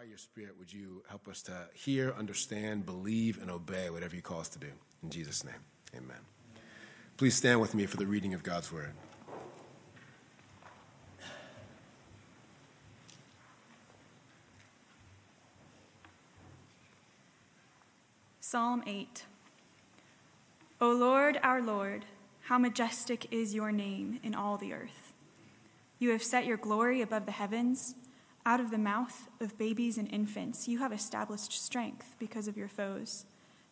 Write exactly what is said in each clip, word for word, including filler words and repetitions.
by your Spirit, would you help us to hear, understand, believe, and obey whatever you call us to do. In Jesus' name, amen. Please stand with me for the reading of God's word. Psalm eight. O Lord, our Lord, how majestic is your name in all the earth. You have set your glory above the heavens. Out of the mouth of babies and infants, you have established strength because of your foes,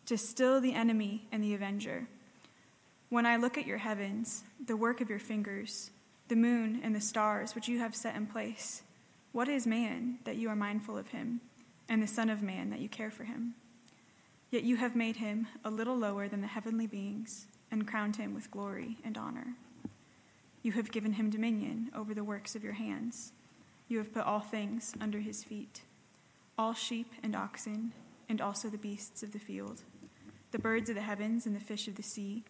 to still the enemy and the avenger. When I look at your heavens, the work of your fingers, the moon and the stars which you have set in place, what is man that you are mindful of him, and the son of man that you care for him? Yet you have made him a little lower than the heavenly beings, and crowned him with glory and honor. You have given him dominion over the works of your hands. You have put all things under his feet, all sheep and oxen, and also the beasts of the field, the birds of the heavens and the fish of the sea,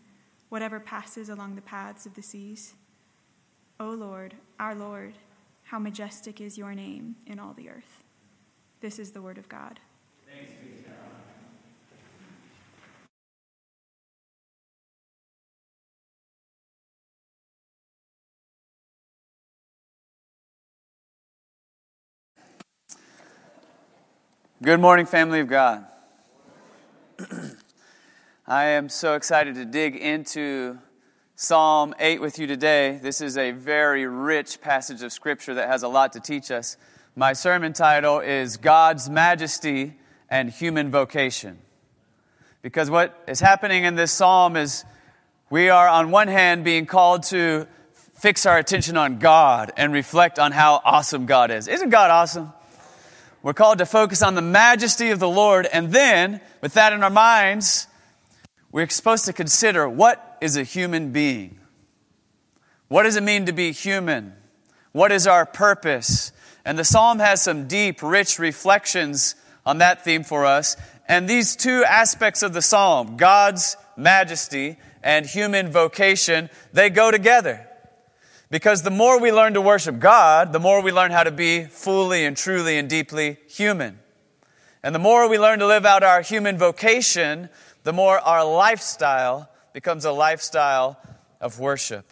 whatever passes along the paths of the seas. O Lord, our Lord, how majestic is your name in all the earth. This is the word of God. Thanks be to God. Good morning, family of God. I am so excited to dig into Psalm eight with you today. This is a very rich passage of Scripture that has a lot to teach us. My sermon title is God's Majesty and Human Vocation. Because what is happening in this psalm is we are on one hand being called to fix our attention on God and reflect on how awesome God is. Isn't God awesome? We're called to focus on the majesty of the Lord, and then, with that in our minds, we're supposed to consider, what is a human being? What does it mean to be human? What is our purpose? And the psalm has some deep, rich reflections on that theme for us. And these two aspects of the psalm, God's majesty and human vocation, they go together. Because the more we learn to worship God, the more we learn how to be fully and truly and deeply human. And the more we learn to live out our human vocation, the more our lifestyle becomes a lifestyle of worship.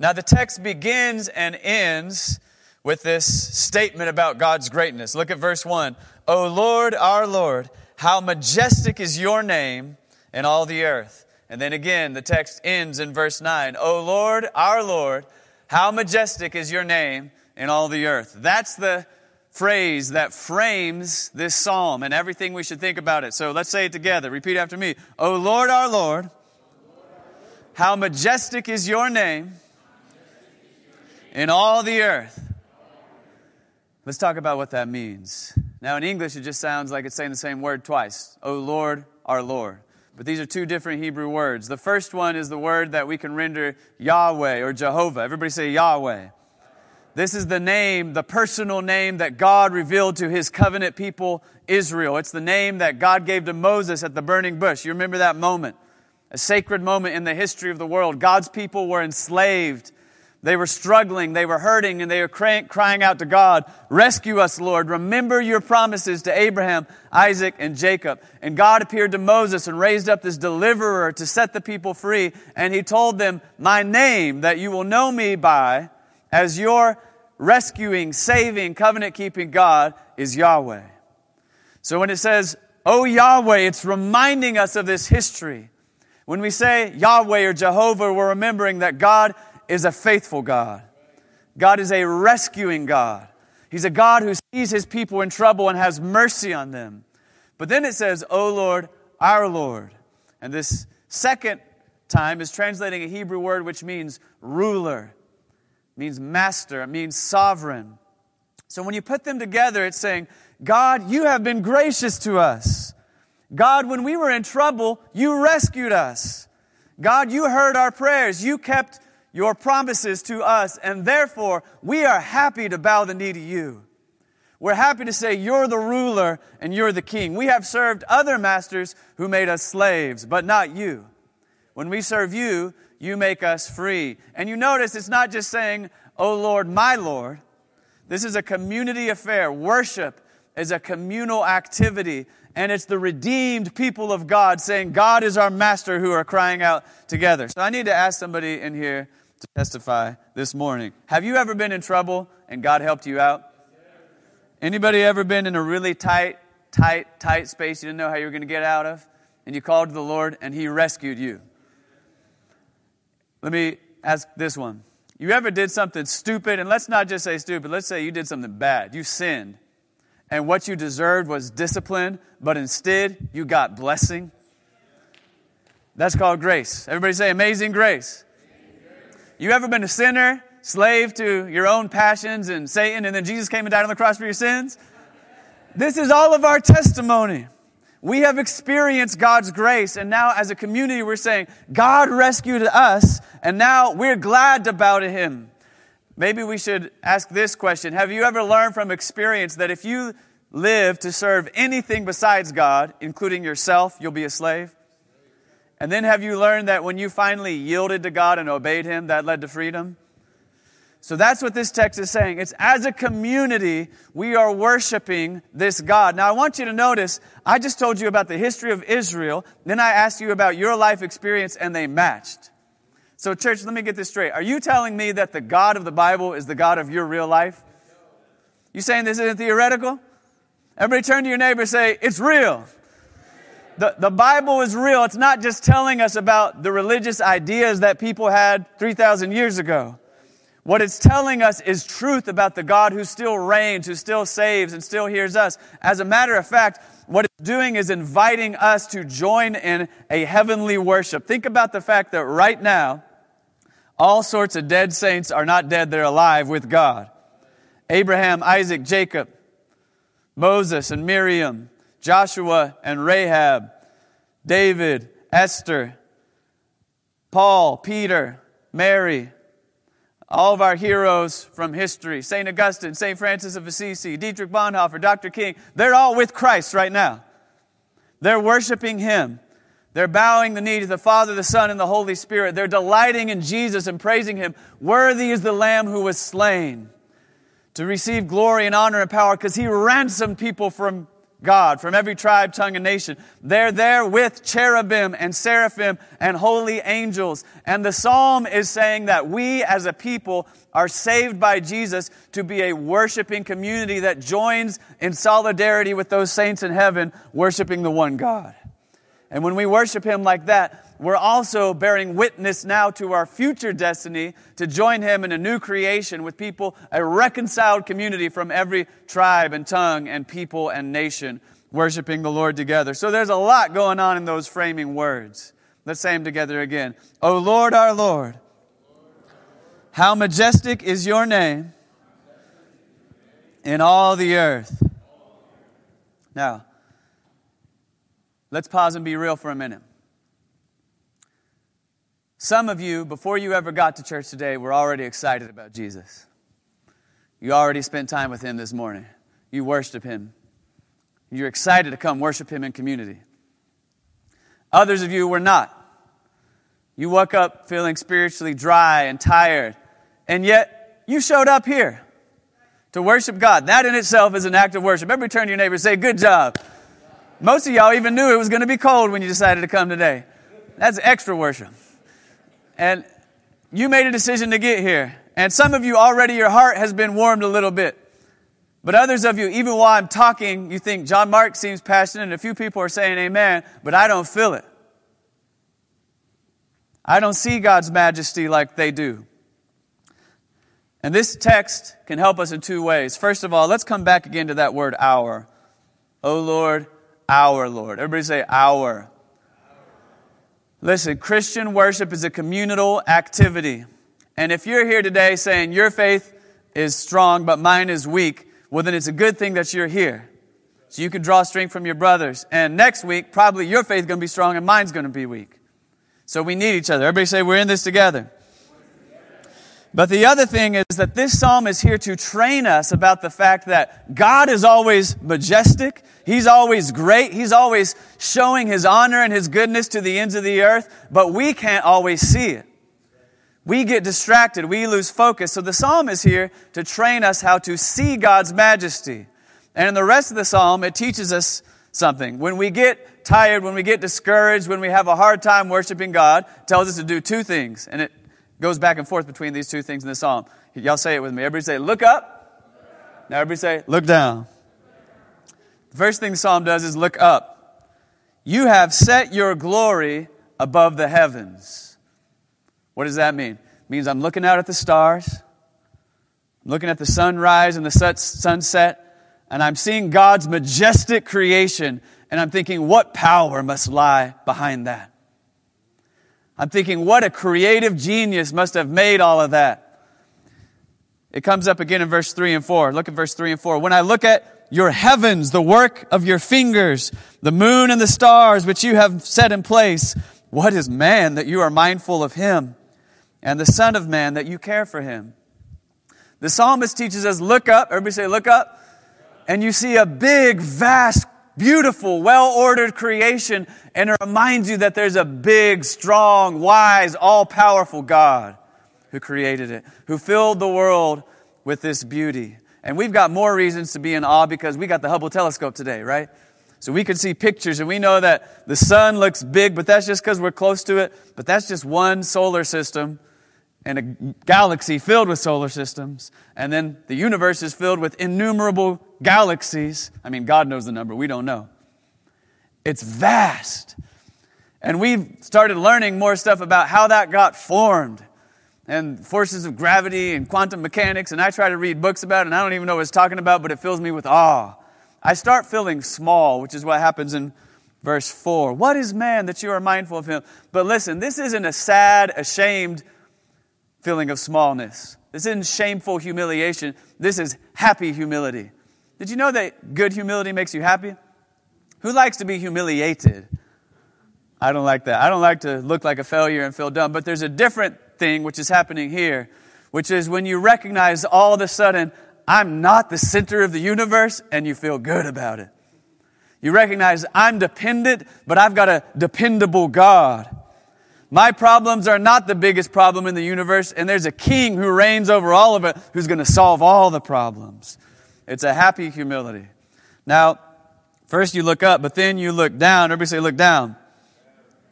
Now the text begins and ends with this statement about God's greatness. Look at verse one. O Lord, our Lord, how majestic is your name in all the earth. And then again, the text ends in verse nine. O Lord, our Lord, how majestic is your name in all the earth. That's the phrase that frames this psalm and everything we should think about it. So let's say it together. Repeat after me. O Lord, our Lord, how majestic is your name in all the earth. Let's talk about what that means. Now in English, it just sounds like it's saying the same word twice. O Lord, our Lord. But these are two different Hebrew words. The first one is the word that we can render Yahweh or Jehovah. Everybody say Yahweh. This is the name, the personal name that God revealed to his covenant people, Israel. It's the name that God gave to Moses at the burning bush. You remember that moment, a sacred moment in the history of the world. God's people were enslaved. They were struggling, they were hurting, and they were crying out to God, rescue us, Lord. Remember your promises to Abraham, Isaac, and Jacob. And God appeared to Moses and raised up this deliverer to set the people free. And he told them, my name that you will know me by as your rescuing, saving, covenant-keeping God is Yahweh. So when it says, O Yahweh, it's reminding us of this history. When we say Yahweh or Jehovah, we're remembering that God is a faithful God. God is a rescuing God. He's a God who sees his people in trouble and has mercy on them. But then it says, O Lord, our Lord. And this second time is translating a Hebrew word which means ruler, means master, means sovereign. So when you put them together, it's saying, God, you have been gracious to us. God, when we were in trouble, you rescued us. God, you heard our prayers. You kept your promises to us, and therefore we are happy to bow the knee to you. We're happy to say you're the ruler and you're the king. We have served other masters who made us slaves, but not you. When we serve you, you make us free. And you notice it's not just saying, O Lord, my Lord. This is a community affair. Worship is a communal activity, and it's the redeemed people of God saying, God is our master, who are crying out together. So I need to ask somebody in here to testify this morning. Have you ever been in trouble and God helped you out? Anybody ever been in a really tight, tight, tight space you didn't know how you were going to get out of? And you called to the Lord and He rescued you. Let me ask this one. You ever did something stupid? And let's not just say stupid. Let's say you did something bad. You sinned. And what you deserved was discipline, but instead you got blessing. That's called grace. Everybody say amazing grace. You ever been a sinner, slave to your own passions and Satan, and then Jesus came and died on the cross for your sins? This is all of our testimony. We have experienced God's grace, and now as a community we're saying, God rescued us, and now we're glad about Him. Maybe we should ask this question. Have you ever learned from experience that if you live to serve anything besides God, including yourself, you'll be a slave? And then have you learned that when you finally yielded to God and obeyed Him, that led to freedom? So that's what this text is saying. It's as a community, we are worshiping this God. Now, I want you to notice, I just told you about the history of Israel. Then I asked you about your life experience, and they matched. So, church, let me get this straight. Are you telling me that the God of the Bible is the God of your real life? You saying this isn't theoretical? Everybody turn to your neighbor and say, it's real. The, the Bible is real. It's not just telling us about the religious ideas that people had three thousand years ago. What it's telling us is truth about the God who still reigns, who still saves, and still hears us. As a matter of fact, what it's doing is inviting us to join in a heavenly worship. Think about the fact that right now, all sorts of dead saints are not dead, they're alive with God. Abraham, Isaac, Jacob, Moses and Miriam, Joshua and Rahab, David, Esther, Paul, Peter, Mary, all of our heroes from history, Saint Augustine, Saint Francis of Assisi, Dietrich Bonhoeffer, Doctor King, they're all with Christ right now. They're worshiping Him. They're bowing the knee to the Father, the Son, and the Holy Spirit. They're delighting in Jesus and praising Him. Worthy is the Lamb who was slain to receive glory and honor and power, because He ransomed people from God, from every tribe, tongue, and nation. They're there with cherubim and seraphim and holy angels. And the psalm is saying that we as a people are saved by Jesus to be a worshiping community that joins in solidarity with those saints in heaven, worshiping the one God. And when we worship Him like that, we're also bearing witness now to our future destiny to join Him in a new creation with people, a reconciled community from every tribe and tongue and people and nation, worshiping the Lord together. So there's a lot going on in those framing words. Let's say them together again. O Lord, our Lord, how majestic is your name in all the earth. Now, let's pause and be real for a minute. Some of you, before you ever got to church today, were already excited about Jesus. You already spent time with Him this morning. You worship Him. You're excited to come worship Him in community. Others of you were not. You woke up feeling spiritually dry and tired, and yet you showed up here to worship God. That in itself is an act of worship. Everybody turn to your neighbor and say, good job. Most of y'all even knew it was going to be cold when you decided to come today. That's extra worship. And you made a decision to get here. And some of you already, your heart has been warmed a little bit. But others of you, even while I'm talking, you think John Mark seems passionate and a few people are saying amen, but I don't feel it. I don't see God's majesty like they do. And this text can help us in two ways. First of all, let's come back again to that word our. Oh Lord, our Lord. Everybody say our. our. Listen, Christian worship is a communal activity. And if you're here today saying your faith is strong but mine is weak, well then it's a good thing that you're here. So you can draw strength from your brothers. And next week, probably your faith is going to be strong and mine's going to be weak. So we need each other. Everybody say we're in this together. But the other thing is that this psalm is here to train us about the fact that God is always majestic. He's always great. He's always showing His honor and His goodness to the ends of the earth. But we can't always see it. We get distracted. We lose focus. So the psalm is here to train us how to see God's majesty. And in the rest of the psalm, it teaches us something. When we get tired, when we get discouraged, when we have a hard time worshiping God, it tells us to do two things. And it goes back and forth between these two things in the psalm. Y'all say it with me. Everybody say, look up. Now everybody say, look down. The first thing the psalm does is look up. You have set your glory above the heavens. What does that mean? It means I'm looking out at the stars. I'm looking at the sunrise and the sunset. And I'm seeing God's majestic creation. And I'm thinking, what power must lie behind that? I'm thinking, what a creative genius must have made all of that. It comes up again in verse three and four. Look at verse three and four. When I look at your heavens, the work of your fingers, the moon and the stars which you have set in place, what is man that you are mindful of him, and the son of man that you care for him? The psalmist teaches us, look up. Everybody say, look up. And you see a big, vast, beautiful, well-ordered creation, and it reminds you that there's a big, strong, wise, all-powerful God who created it, who filled the world with this beauty. And we've got more reasons to be in awe because we got the Hubble telescope today, right? So we can see pictures, and we know that the sun looks big, but that's just because we're close to it. But that's just one solar system and a galaxy filled with solar systems. And then the universe is filled with innumerable galaxies. I mean, God knows the number. We don't know. It's vast. And we've started learning more stuff about how that got formed and forces of gravity and quantum mechanics. And I try to read books about it, and I don't even know what it's talking about, but it fills me with awe. I start feeling small, which is what happens in verse four. What is man that you are mindful of him? But listen, this isn't a sad, ashamed feeling of smallness. This isn't shameful humiliation. This is happy humility. Did you know that good humility makes you happy? Who likes to be humiliated? I don't like that. I don't like to look like a failure and feel dumb. But there's a different thing which is happening here, which is when you recognize all of a sudden, I'm not the center of the universe, and you feel good about it. You recognize I'm dependent, but I've got a dependable God. My problems are not the biggest problem in the universe, and there's a king who reigns over all of it who's going to solve all the problems. It's a happy humility. Now, first you look up, but then you look down. Everybody say, look down.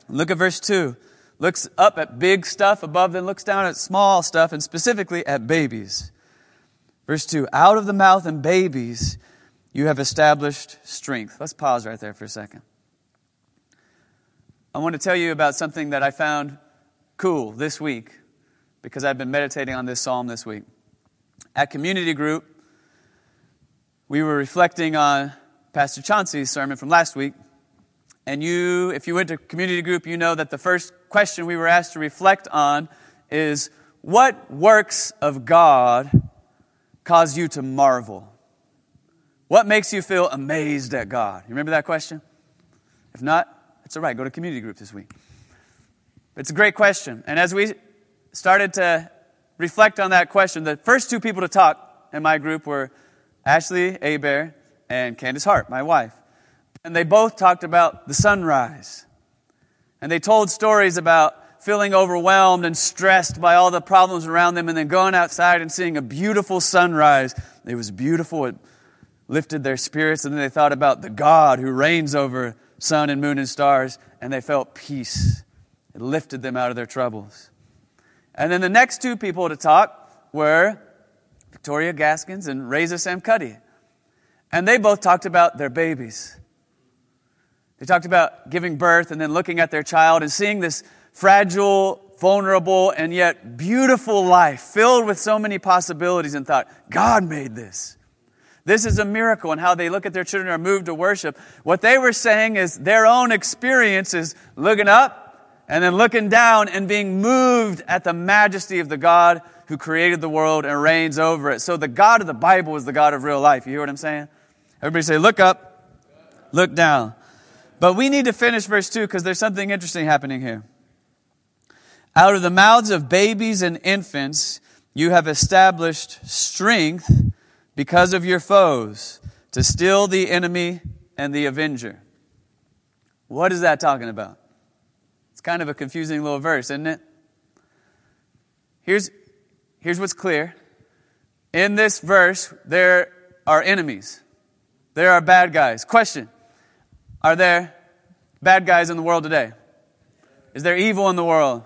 Look at verse two. Looks up at big stuff above, then looks down at small stuff, and specifically at babies. Verse two, out of the mouth and babies you have established strength. Let's pause right there for a second. I want to tell you about something that I found cool this week because I've been meditating on this psalm this week. At community group, we were reflecting on Pastor Chauncey's sermon from last week. And you, if you went to community group, you know that the first question we were asked to reflect on is, what works of God cause you to marvel? What makes you feel amazed at God? You remember that question? If not, it's all right. Go to community group this week. It's a great question. And as we started to reflect on that question, the first two people to talk in my group were Ashley Abear and Candace Hart, my wife. And they both talked about the sunrise. And they told stories about feeling overwhelmed and stressed by all the problems around them and then going outside and seeing a beautiful sunrise. It was beautiful. It lifted their spirits. And then they thought about the God who reigns over sun and moon and stars, and they felt peace. It lifted them out of their troubles. And then the next two people to talk were Victoria Gaskins and Reza Samkutty. And they both talked about their babies. They talked about giving birth and then looking at their child and seeing this fragile, vulnerable, and yet beautiful life filled with so many possibilities and thought, God made this. This is a miracle, and how they look at their children are moved to worship. What they were saying is their own experience is looking up and then looking down and being moved at the majesty of the God who created the world and reigns over it. So the God of the Bible is the God of real life. You hear what I'm saying? Everybody say, look up, look down. But we need to finish verse two because there's something interesting happening here. Out of the mouths of babies and infants, you have established strength because of your foes, to still the enemy and the avenger. What is that talking about? It's kind of a confusing little verse, isn't it? Here's, here's what's clear. In this verse, there are enemies. There are bad guys. Question, are there bad guys in the world today? Is there evil in the world?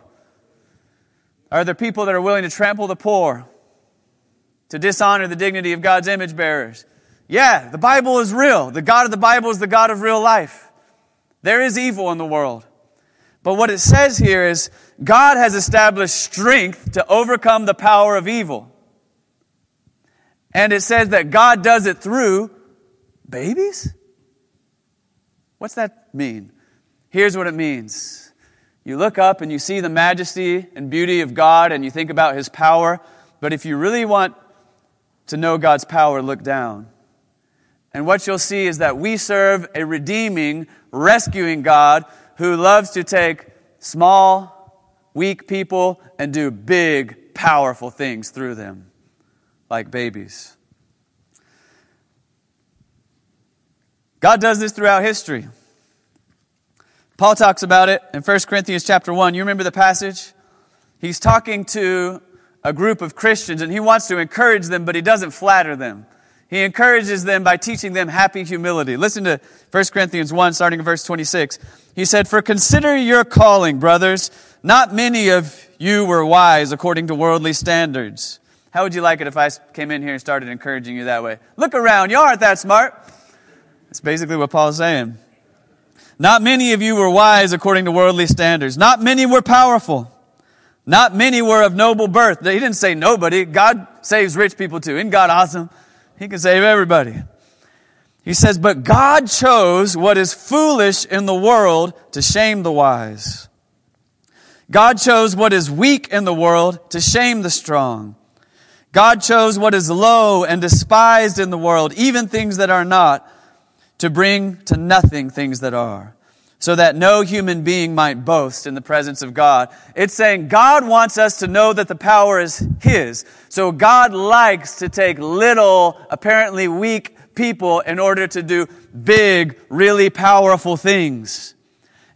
Are there people that are willing to trample the poor, to dishonor the dignity of God's image bearers? Yeah, the Bible is real. The God of the Bible is the God of real life. There is evil in the world. But what it says here is God has established strength to overcome the power of evil. And it says that God does it through babies? What's that mean? Here's what it means. You look up and you see the majesty and beauty of God and you think about His power. But if you really want to know God's power, look down. And what you'll see is that we serve a redeeming, rescuing God who loves to take small, weak people and do big, powerful things through them, like babies. God does this throughout history. Paul talks about it in First Corinthians chapter one. You remember the passage? He's talking to a group of Christians and he wants to encourage them, but he doesn't flatter them. He encourages them by teaching them happy humility. Listen to First Corinthians one, starting in verse twenty-six. He said, "For consider your calling, brothers. Not many of you were wise according to worldly standards." How would you like it if I came in here and started encouraging you that way? Look around, you aren't that smart. That's basically what Paul's saying. "Not many of you were wise according to worldly standards. Not many were powerful. Not many were of noble birth." He didn't say nobody. God saves rich people too. Isn't God awesome? He can save everybody. He says, "But God chose what is foolish in the world to shame the wise. God chose what is weak in the world to shame the strong. God chose what is low and despised in the world, even things that are not, to bring to nothing things that are, so that no human being might boast in the presence of God." It's saying God wants us to know that the power is His. So God likes to take little, apparently weak people in order to do big, really powerful things.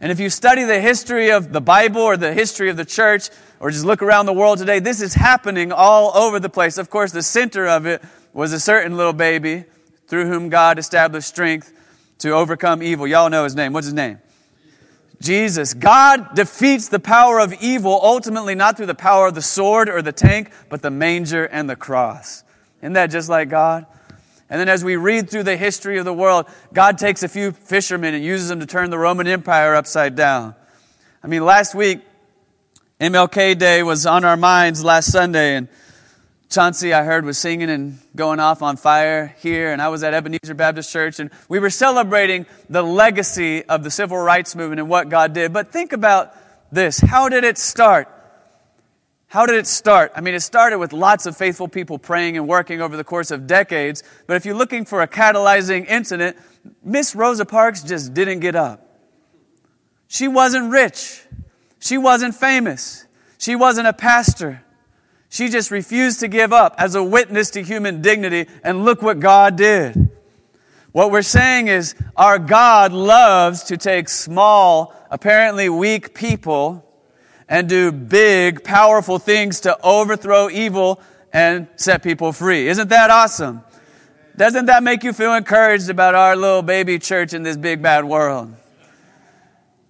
And if you study the history of the Bible or the history of the church, or just look around the world today, this is happening all over the place. Of course, the center of it was a certain little baby through whom God established strength to overcome evil. Y'all know His name. What's His name? Jesus. God defeats the power of evil ultimately not through the power of the sword or the tank, but the manger and the cross. Isn't that just like God? And then as we read through the history of the world, God takes a few fishermen and uses them to turn the Roman Empire upside down. I mean, last week, M L K Day was on our minds last Sunday, and Chauncey, I heard, was singing and going off on fire here, and I was at Ebenezer Baptist Church, and we were celebrating the legacy of the civil rights movement and what God did. But think about this. How did it start? How did it start? I mean, it started with lots of faithful people praying and working over the course of decades, but if you're looking for a catalyzing incident, Miss Rosa Parks just didn't get up. She wasn't rich. She wasn't famous. She wasn't a pastor. She just refused to give up as a witness to human dignity, and look what God did. What we're saying is our God loves to take small, apparently weak people and do big, powerful things to overthrow evil and set people free. Isn't that awesome? Doesn't that make you feel encouraged about our little baby church in this big, bad world?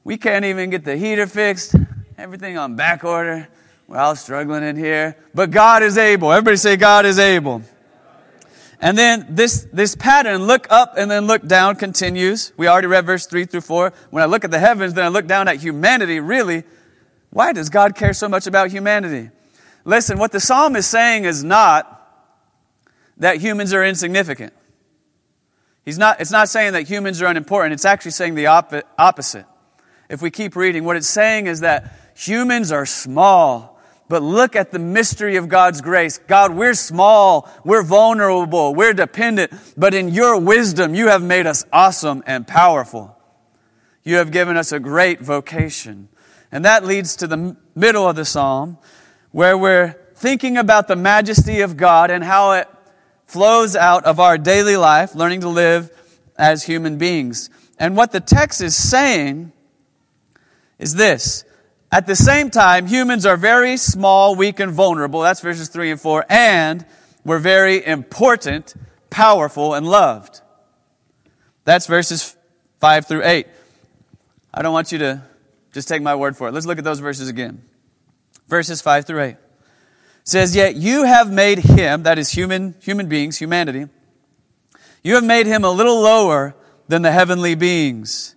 We can't even get the heater fixed. Everything on back order. We're all struggling in here, but God is able. Everybody say God is able. And then this, this pattern, look up and then look down, continues. We already read verse three through four. When I look at the heavens, then I look down at humanity. Really, why does God care so much about humanity? Listen, what the psalm is saying is not that humans are insignificant. He's not, it's not saying that humans are unimportant. It's actually saying the op- opposite. If we keep reading, what it's saying is that humans are small. But look at the mystery of God's grace. God, we're small, we're vulnerable, we're dependent, but in your wisdom, you have made us awesome and powerful. You have given us a great vocation. And that leads to the middle of the psalm, where we're thinking about the majesty of God and how it flows out of our daily life, learning to live as human beings. And what the text is saying is this. At the same time, humans are very small, weak, and vulnerable. That's verses three and four. And we're very important, powerful, and loved. That's verses five through eight. I don't want you to just take my word for it. Let's look at those verses again. Verses five through eight. It says, yet you have made him, that is human, human beings, humanity, you have made him a little lower than the heavenly beings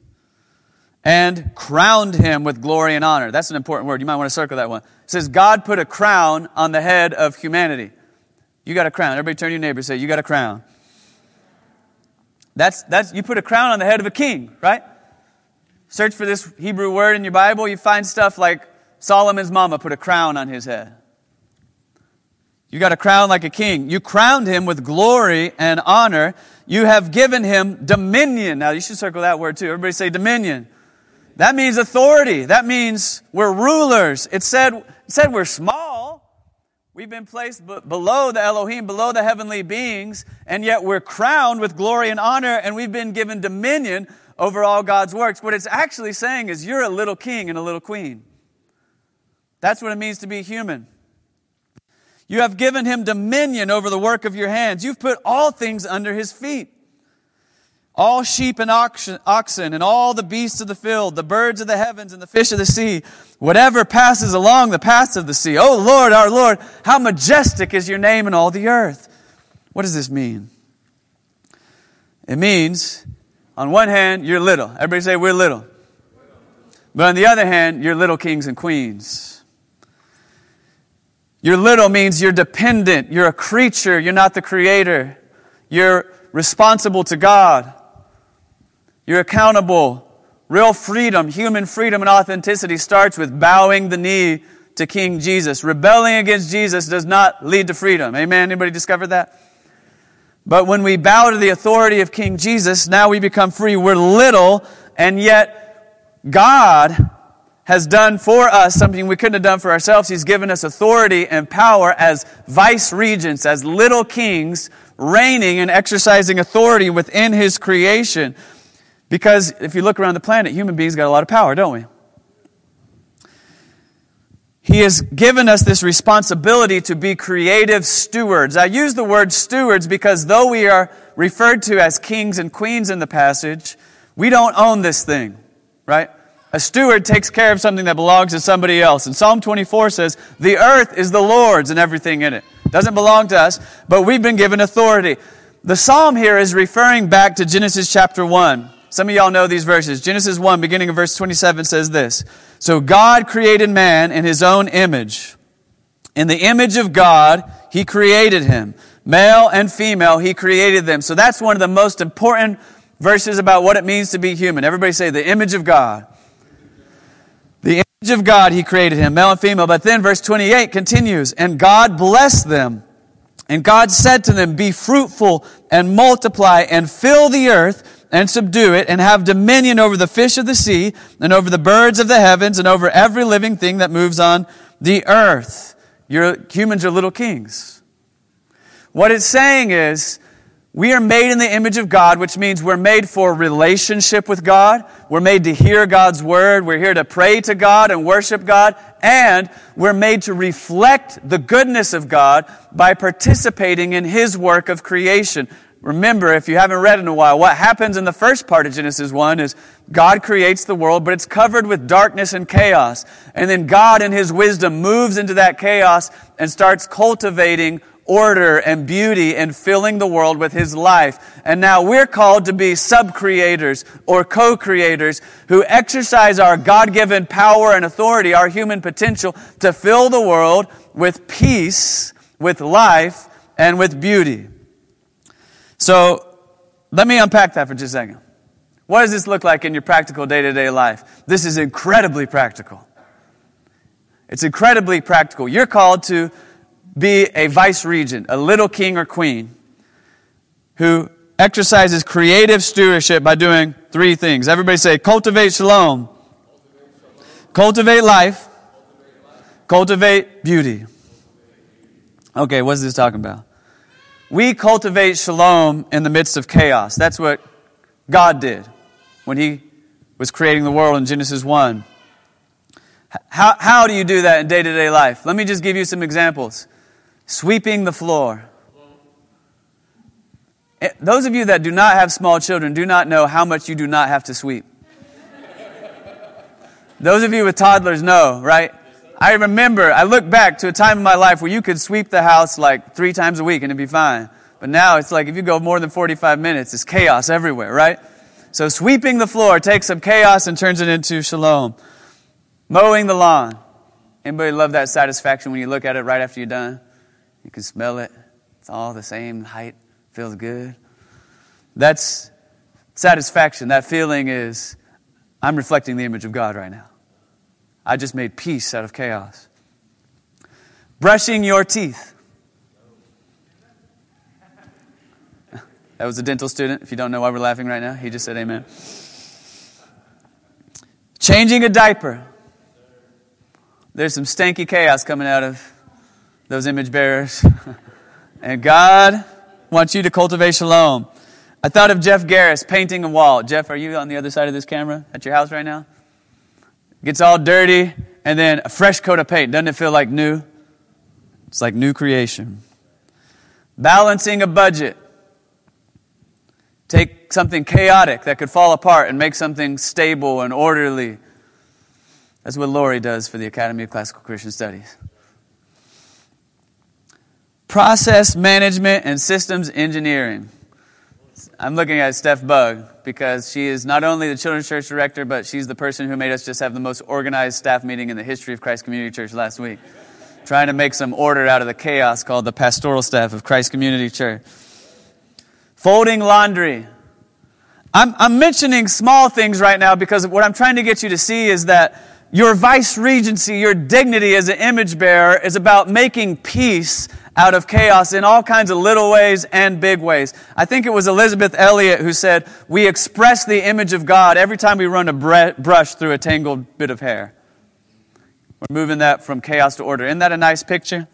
and crowned him with glory and honor. That's an important word. You might want to circle that one. It says, God put a crown on the head of humanity. You got a crown. Everybody turn to your neighbor and say, you got a crown. That's, that's, you put a crown on the head of a king, right? Search for this Hebrew word in your Bible. You find stuff like Solomon's mama put a crown on his head. You got a crown like a king. You crowned him with glory and honor. You have given him dominion. Now, you should circle that word too. Everybody say dominion. That means authority. That means we're rulers. It said, it said we're small. We've been placed b- below the Elohim, below the heavenly beings, and yet we're crowned with glory and honor, and we've been given dominion over all God's works. What it's actually saying is you're a little king and a little queen. That's what it means to be human. You have given him dominion over the work of your hands. You've put all things under his feet. All sheep and oxen and all the beasts of the field, the birds of the heavens and the fish of the sea, whatever passes along the paths of the sea. Oh Lord, our Lord, how majestic is your name in all the earth. What does this mean? It means, on one hand, you're little. Everybody say, we're little. But on the other hand, you're little kings and queens. Your little means you're dependent. You're a creature. You're not the creator. You're responsible to God. You're accountable. Real freedom, human freedom and authenticity starts with bowing the knee to King Jesus. Rebelling against Jesus does not lead to freedom. Amen? Anybody discover that? But when we bow to the authority of King Jesus, now we become free. We're little, and yet God has done for us something we couldn't have done for ourselves. He's given us authority and power as vice regents, as little kings, reigning and exercising authority within his creation. Because if you look around the planet, human beings got a lot of power, don't we? He has given us this responsibility to be creative stewards. I use the word stewards because though we are referred to as kings and queens in the passage, we don't own this thing, right? A steward takes care of something that belongs to somebody else. And Psalm twenty-four says, the earth is the Lord's and everything in it. Doesn't belong to us, but we've been given authority. The psalm here is referring back to Genesis chapter one. Some of y'all know these verses. Genesis one, beginning of verse twenty-seven, says this. So God created man in his own image. In the image of God, he created him. Male and female, he created them. So that's one of the most important verses about what it means to be human. Everybody say, the image of God. The image of God, he created him, male and female. But then verse twenty-eight continues, and God blessed them. And God said to them, be fruitful and multiply and fill the earth and subdue it and have dominion over the fish of the sea and over the birds of the heavens and over every living thing that moves on the earth. You're, humans are little kings. What it's saying is, we are made in the image of God, which means we're made for relationship with God. We're made to hear God's word. We're here to pray to God and worship God. And we're made to reflect the goodness of God by participating in his work of creation. Remember, if you haven't read in a while, what happens in the first part of Genesis one is God creates the world, but it's covered with darkness and chaos. And then God in his wisdom moves into that chaos and starts cultivating order and beauty and filling the world with his life. And now we're called to be sub-creators or co-creators who exercise our God-given power and authority, our human potential, to fill the world with peace, with life, and with beauty. So let me unpack that for just a second. What does this look like in your practical day-to-day life? This is incredibly practical. It's incredibly practical. You're called to be a vice regent, a little king or queen who exercises creative stewardship by doing three things. Everybody say, cultivate shalom, cultivate, shalom. Cultivate, life. Cultivate life, cultivate beauty. Okay, what's this talking about? We cultivate shalom in the midst of chaos. That's what God did when he was creating the world in Genesis one. How, how do you do that in day-to-day life? Let me just give you some examples. Sweeping the floor. Those of you that do not have small children do not know how much you do not have to sweep. Those of you with toddlers know, right? I remember, I look back to a time in my life where you could sweep the house like three times a week and it'd be fine. But now it's like if you go more than forty-five minutes, it's chaos everywhere, right? So sweeping the floor takes some chaos and turns it into shalom. Mowing the lawn. Anybody love that satisfaction when you look at it right after you're done? You can smell it. It's all the same height. Feels good. That's satisfaction. That feeling is, I'm reflecting the image of God right now. I just made peace out of chaos. Brushing your teeth. That was a dental student. If you don't know why we're laughing right now, he just said amen. Changing a diaper. There's some stanky chaos coming out of those image bearers. And God wants you to cultivate shalom. I thought of Jeff Garris painting a wall. Jeff, are you on the other side of this camera at your house right now? Gets all dirty, and then a fresh coat of paint. Doesn't it feel like new? It's like new creation. Balancing a budget. Take something chaotic that could fall apart and make something stable and orderly. That's what Lori does for the Academy of Classical Christian Studies. Process management and systems engineering. I'm looking at Steph Bug because she is not only the Children's Church Director, but she's the person who made us just have the most organized staff meeting in the history of Christ Community Church last week. Trying to make some order out of the chaos called the pastoral staff of Christ Community Church. Folding laundry. I'm, I'm mentioning small things right now because what I'm trying to get you to see is that your vice regency, your dignity as an image bearer is about making peace out of chaos in all kinds of little ways and big ways. I think it was Elizabeth Elliot who said, we express the image of God every time we run a bre- brush through a tangled bit of hair. We're moving that from chaos to order. Isn't that a nice picture?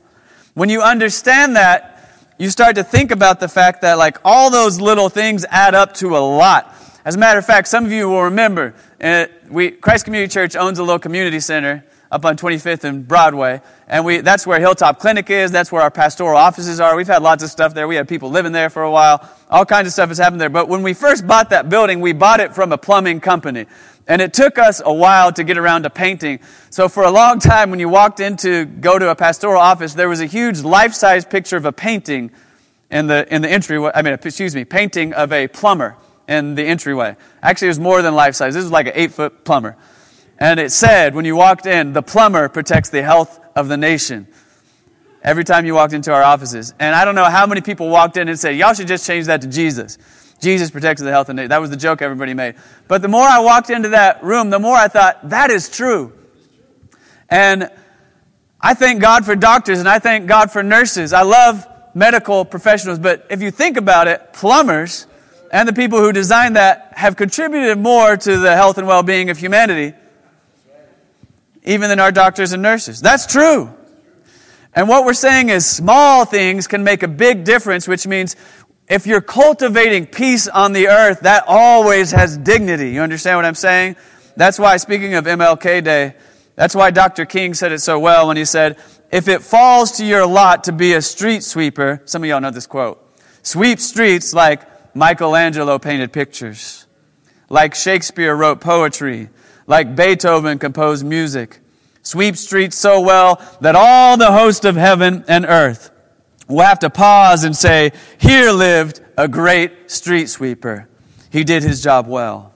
When you understand that, you start to think about the fact that like all those little things add up to a lot. As a matter of fact, some of you will remember, uh, we Christ Community Church owns a little community center up on twenty-fifth and Broadway. And we that's where Hilltop Clinic is. That's where our pastoral offices are. We've had lots of stuff there. We had people living there for a while. All kinds of stuff has happened there. But when we first bought that building, we bought it from a plumbing company. And it took us a while to get around to painting. So for a long time, when you walked in to go to a pastoral office, there was a huge life-size picture of a painting in the in the entryway. I mean, excuse me, painting of a plumber in the entryway. Actually, it was more than life-size. This was like an eight-foot plumber. And it said, when you walked in, the plumber protects the health of the nation. Every time you walked into our offices. And I don't know how many people walked in and said, y'all should just change that to Jesus. Jesus protects the health of the nation. That was the joke everybody made. But the more I walked into that room, the more I thought, that is true. And I thank God for doctors and I thank God for nurses. I love medical professionals. But if you think about it, plumbers and the people who designed that have contributed more to the health and well-being of humanity even than our doctors and nurses. That's true. And what we're saying is small things can make a big difference, which means if you're cultivating peace on the earth, that always has dignity. You understand what I'm saying? That's why, speaking of M L K Day, that's why Doctor King said it so well when he said, if it falls to your lot to be a street sweeper, some of y'all know this quote, sweep streets like Michelangelo painted pictures, like Shakespeare wrote poetry, like Beethoven composed music. Sweep streets so well that all the host of heaven and earth will have to pause and say, here lived a great street sweeper. He did his job well.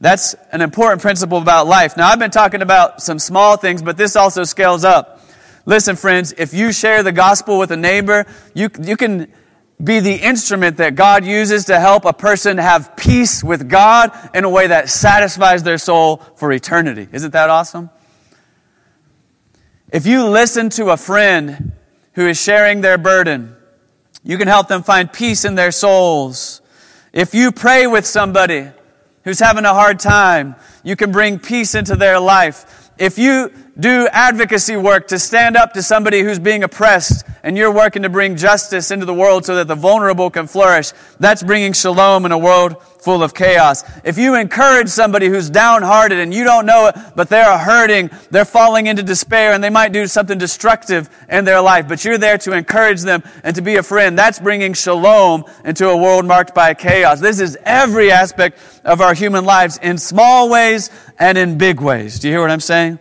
That's an important principle about life. Now, I've been talking about some small things, but this also scales up. Listen, friends, if you share the gospel with a neighbor, you, you can be the instrument that God uses to help a person have peace with God in a way that satisfies their soul for eternity. Isn't that awesome? If you listen to a friend who is sharing their burden, you can help them find peace in their souls. If you pray with somebody who's having a hard time, you can bring peace into their life. If you do advocacy work to stand up to somebody who's being oppressed and you're working to bring justice into the world so that the vulnerable can flourish, that's bringing shalom in a world full of chaos. If you encourage somebody who's downhearted and you don't know it, but they're hurting, they're falling into despair, and they might do something destructive in their life, but you're there to encourage them and to be a friend, that's bringing shalom into a world marked by chaos. This is every aspect of our human lives, in small ways and in big ways. Do you hear what I'm saying?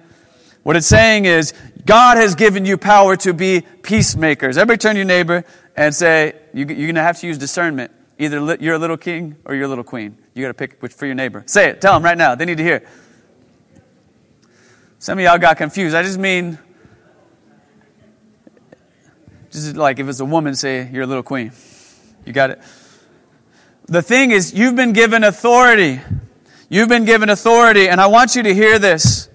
What it's saying is, God has given you power to be peacemakers. Everybody turn to your neighbor and say, you're going to have to use discernment. Either you're a little king or you're a little queen. You got to pick which for your neighbor. Say it. Tell them right now. They need to hear it. Some of y'all got confused. I just mean, just like if it's a woman, say you're a little queen. You got it? The thing is, you've been given authority. You've been given authority, and I want you to hear this.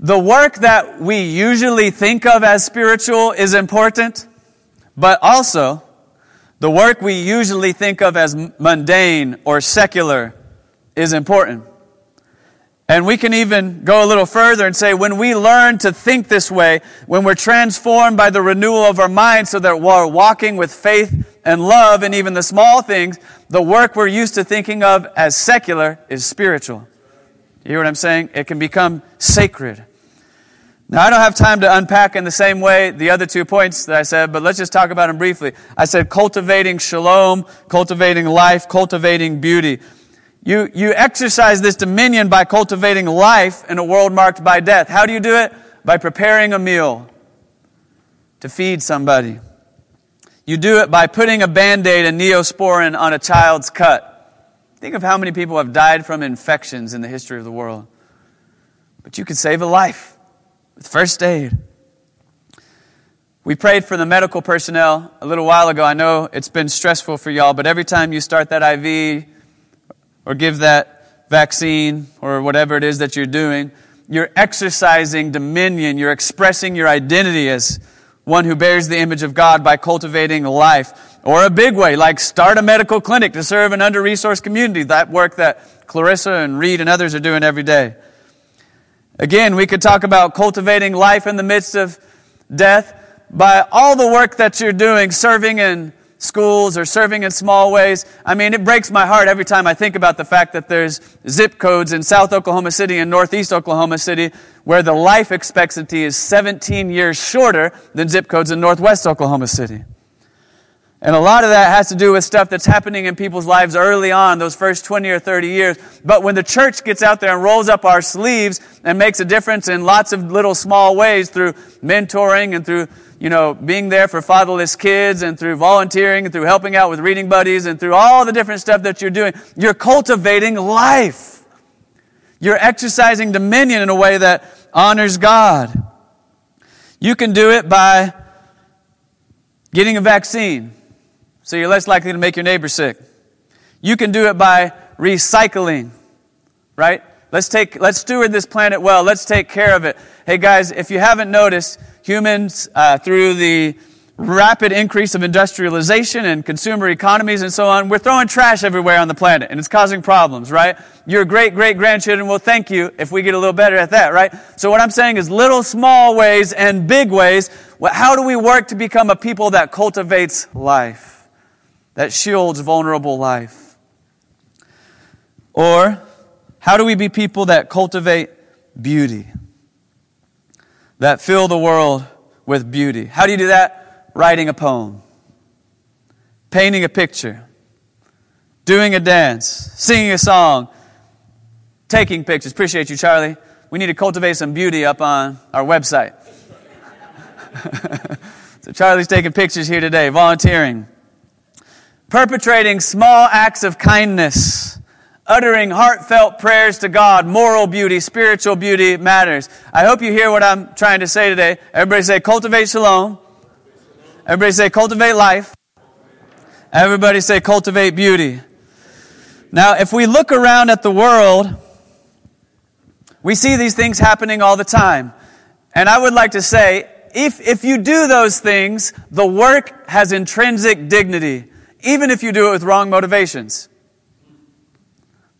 The work that we usually think of as spiritual is important, but also the work we usually think of as mundane or secular is important. And we can even go a little further and say, when we learn to think this way, when we're transformed by the renewal of our mind so that we're walking with faith and love and even the small things, the work we're used to thinking of as secular is spiritual. You hear what I'm saying? It can become sacred. Now, I don't have time to unpack in the same way the other two points that I said, but let's just talk about them briefly. I said cultivating shalom, cultivating life, cultivating beauty. You, you exercise this dominion by cultivating life in a world marked by death. How do you do it? By preparing a meal to feed somebody. You do it by putting a Band-Aid and Neosporin on a child's cut. Think of how many people have died from infections in the history of the world. But you could save a life. First aid. We prayed for the medical personnel a little while ago. I know it's been stressful for y'all, but every time you start that I V or give that vaccine or whatever it is that you're doing, you're exercising dominion. You're expressing your identity as one who bears the image of God by cultivating life. Or a big way, like start a medical clinic to serve an under-resourced community, that work that Clarissa and Reed and others are doing every day. Again, we could talk about cultivating life in the midst of death by all the work that you're doing, serving in schools or serving in small ways. I mean, it breaks my heart every time I think about the fact that there's zip codes in South Oklahoma City and Northeast Oklahoma City where the life expectancy is seventeen years shorter than zip codes in Northwest Oklahoma City. And a lot of that has to do with stuff that's happening in people's lives early on, those first twenty or thirty years. But when the church gets out there and rolls up our sleeves and makes a difference in lots of little small ways through mentoring and through, you know, being there for fatherless kids and through volunteering and through helping out with reading buddies and through all the different stuff that you're doing, you're cultivating life. You're exercising dominion in a way that honors God. You can do it by getting a vaccine, so you're less likely to make your neighbor sick. You can do it by recycling, right? Let's take, let's steward this planet well. Let's take care of it. Hey, guys, if you haven't noticed, humans, uh, through the rapid increase of industrialization and consumer economies and so on, we're throwing trash everywhere on the planet, and it's causing problems, right? Your great-great-grandchildren will thank you if we get a little better at that, right? So what I'm saying is little small ways and big ways. How do we work to become a people that cultivates life, that shields vulnerable life? Or, how do we be people that cultivate beauty, that fill the world with beauty? How do you do that? Writing a poem, painting a picture, doing a dance, singing a song, taking pictures. Appreciate you, Charlie. We need to cultivate some beauty up on our website. So Charlie's taking pictures here today, volunteering. Perpetrating small acts of kindness, uttering heartfelt prayers to God, moral beauty, spiritual beauty matters. I hope you hear what I'm trying to say today. Everybody say, cultivate shalom. Everybody say, cultivate life. Everybody say, cultivate beauty. Now, if we look around at the world, we see these things happening all the time. And I would like to say, if, if you do those things, the work has intrinsic dignity. Even if you do it with wrong motivations.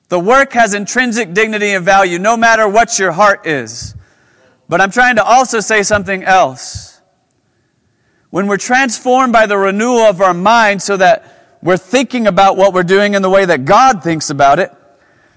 The work has intrinsic dignity and value, no matter what your heart is. But I'm trying to also say something else. When we're transformed by the renewal of our mind so that we're thinking about what we're doing in the way that God thinks about it,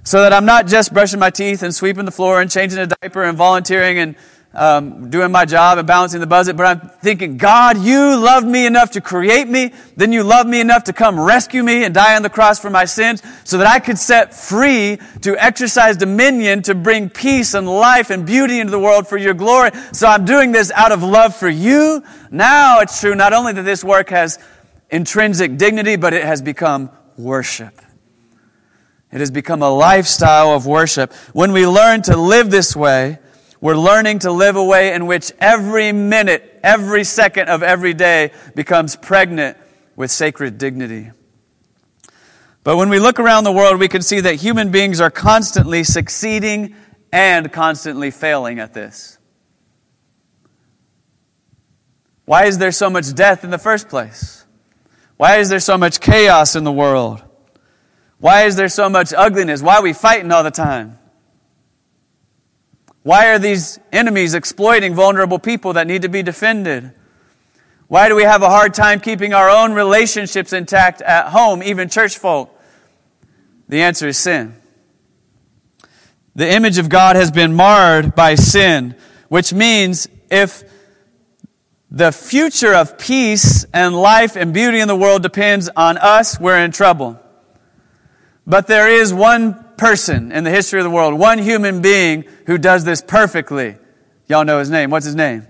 so that I'm not just brushing my teeth and sweeping the floor and changing a diaper and volunteering and um, doing my job and balancing the budget, but I'm thinking, God, you loved me enough to create me, then you loved me enough to come rescue me and die on the cross for my sins, so that I could set free to exercise dominion to bring peace and life and beauty into the world for your glory. So I'm doing this out of love for you. Now it's true not only that this work has intrinsic dignity, but it has become worship. It has become a lifestyle of worship. When we learn to live this way, we're learning to live a way in which every minute, every second of every day becomes pregnant with sacred dignity. But when we look around the world, we can see that human beings are constantly succeeding and constantly failing at this. Why is there so much death in the first place? Why is there so much chaos in the world? Why is there so much ugliness? Why are we fighting all the time? Why are these enemies exploiting vulnerable people that need to be defended? Why do we have a hard time keeping our own relationships intact at home, even church folk? The answer is sin. The image of God has been marred by sin, which means if the future of peace and life and beauty in the world depends on us, we're in trouble. But there is one person in the history of the world, one human being who does this perfectly. Y'all know his name. What's his name?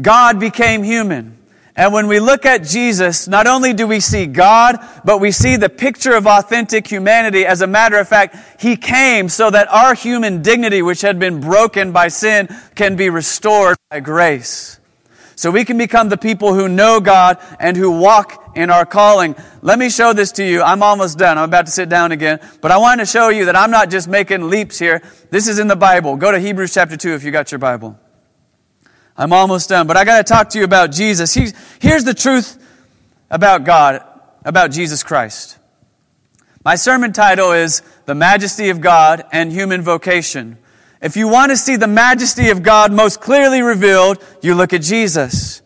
God became human. And when we look at Jesus, not only do we see God, but we see the picture of authentic humanity. As a matter of fact, He came so that our human dignity, which had been broken by sin, can be restored by grace. So we can become the people who know God and who walk in our calling. Let me show this to you. I'm almost done. I'm about to sit down again. But I want to show you that I'm not just making leaps here. This is in the Bible. Go to Hebrews chapter two if you got your Bible. I'm almost done, but I got to talk to you about Jesus. He's, here's the truth about God, about Jesus Christ. My sermon title is The Majesty of God and Human Vocation. If you want to see the majesty of God most clearly revealed, you look at Jesus.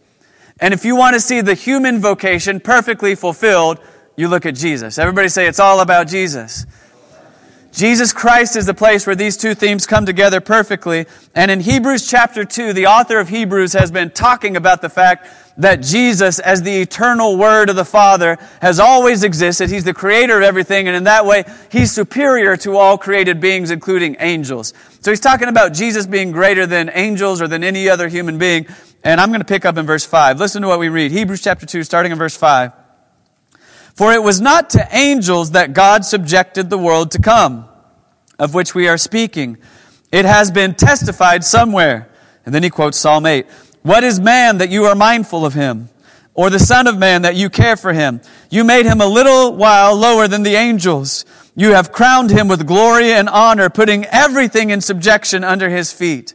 And if you want to see the human vocation perfectly fulfilled, you look at Jesus. Everybody say, it's all about Jesus. Jesus Christ is the place where these two themes come together perfectly. And in Hebrews chapter two, the author of Hebrews has been talking about the fact that Jesus, as the eternal Word of the Father, has always existed. He's the creator of everything, and in that way, He's superior to all created beings, including angels. So He's talking about Jesus being greater than angels or than any other human being. And I'm going to pick up in verse five. Listen to what we read. Hebrews chapter two, starting in verse five. For it was not to angels that God subjected the world to come, of which we are speaking. It has been testified somewhere. And then he quotes Psalm eight. What is man that you are mindful of him? Or the son of man that you care for him? You made him a little while lower than the angels. You have crowned him with glory and honor, putting everything in subjection under his feet.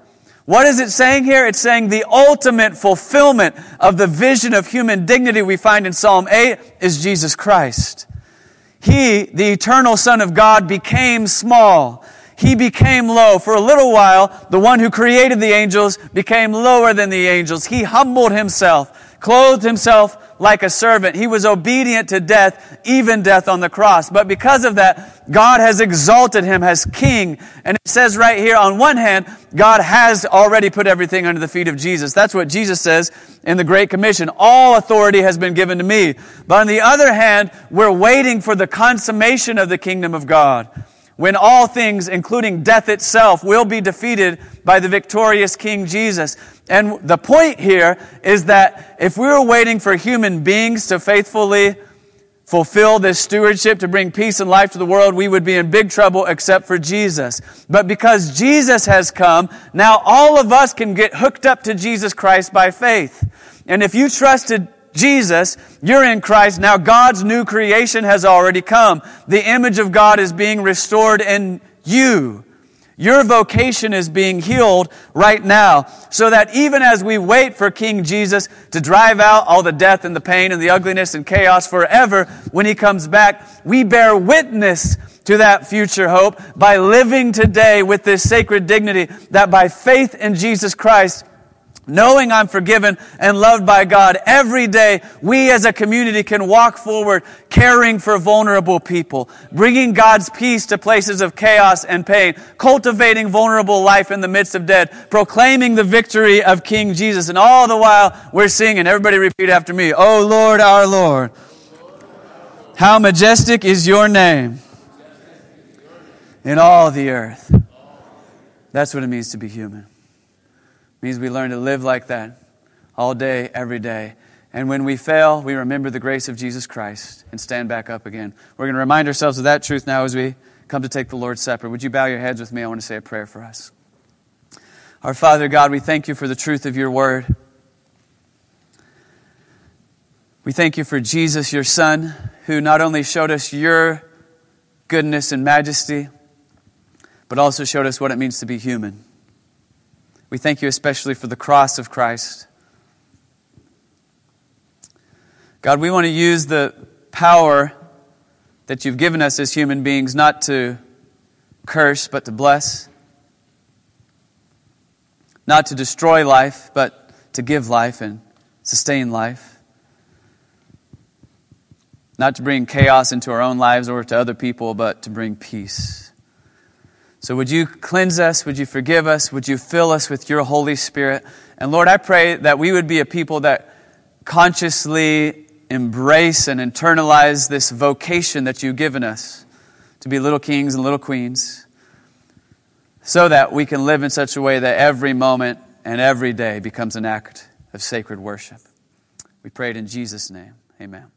What is it saying here? It's saying the ultimate fulfillment of the vision of human dignity we find in Psalm eight is Jesus Christ. He, the eternal Son of God, became small. He became low. For a little while, the one who created the angels became lower than the angels. He humbled himself, clothed himself like a servant. He was obedient to death, even death on the cross. But because of that, God has exalted him as king. And it says right here, on one hand, God has already put everything under the feet of Jesus. That's what Jesus says in the Great Commission. All authority has been given to me. But on the other hand, we're waiting for the consummation of the kingdom of God, when all things, including death itself, will be defeated by the victorious King Jesus. And the point here is that if we were waiting for human beings to faithfully fulfill this stewardship to bring peace and life to the world, we would be in big trouble except for Jesus. But because Jesus has come, now all of us can get hooked up to Jesus Christ by faith. And if you trusted Jesus, you're in Christ. Now God's new creation has already come. The image of God is being restored in you. Your vocation is being healed right now, so that even as we wait for King Jesus to drive out all the death and the pain and the ugliness and chaos forever, when he comes back, we bear witness to that future hope by living today with this sacred dignity that by faith in Jesus Christ, knowing I'm forgiven and loved by God, every day we as a community can walk forward caring for vulnerable people, bringing God's peace to places of chaos and pain, cultivating vulnerable life in the midst of death, proclaiming the victory of King Jesus. And all the while we're singing, everybody repeat after me, "O Lord, our Lord, how majestic is your name in all the earth." That's what it means to be human. Means we learn to live like that all day, every day. And when we fail, we remember the grace of Jesus Christ and stand back up again. We're going to remind ourselves of that truth now as we come to take the Lord's Supper. Would you bow your heads with me? I want to say a prayer for us. Our Father God, we thank you for the truth of your word. We thank you for Jesus, your Son, who not only showed us your goodness and majesty, but also showed us what it means to be human. We thank you especially for the cross of Christ. God, we want to use the power that you've given us as human beings not to curse, but to bless. Not to destroy life, but to give life and sustain life. Not to bring chaos into our own lives or to other people, but to bring peace. So would you cleanse us? Would you forgive us? Would you fill us with your Holy Spirit? And Lord, I pray that we would be a people that consciously embrace and internalize this vocation that you've given us to be little kings and little queens, so that we can live in such a way that every moment and every day becomes an act of sacred worship. We pray it in Jesus' name. Amen.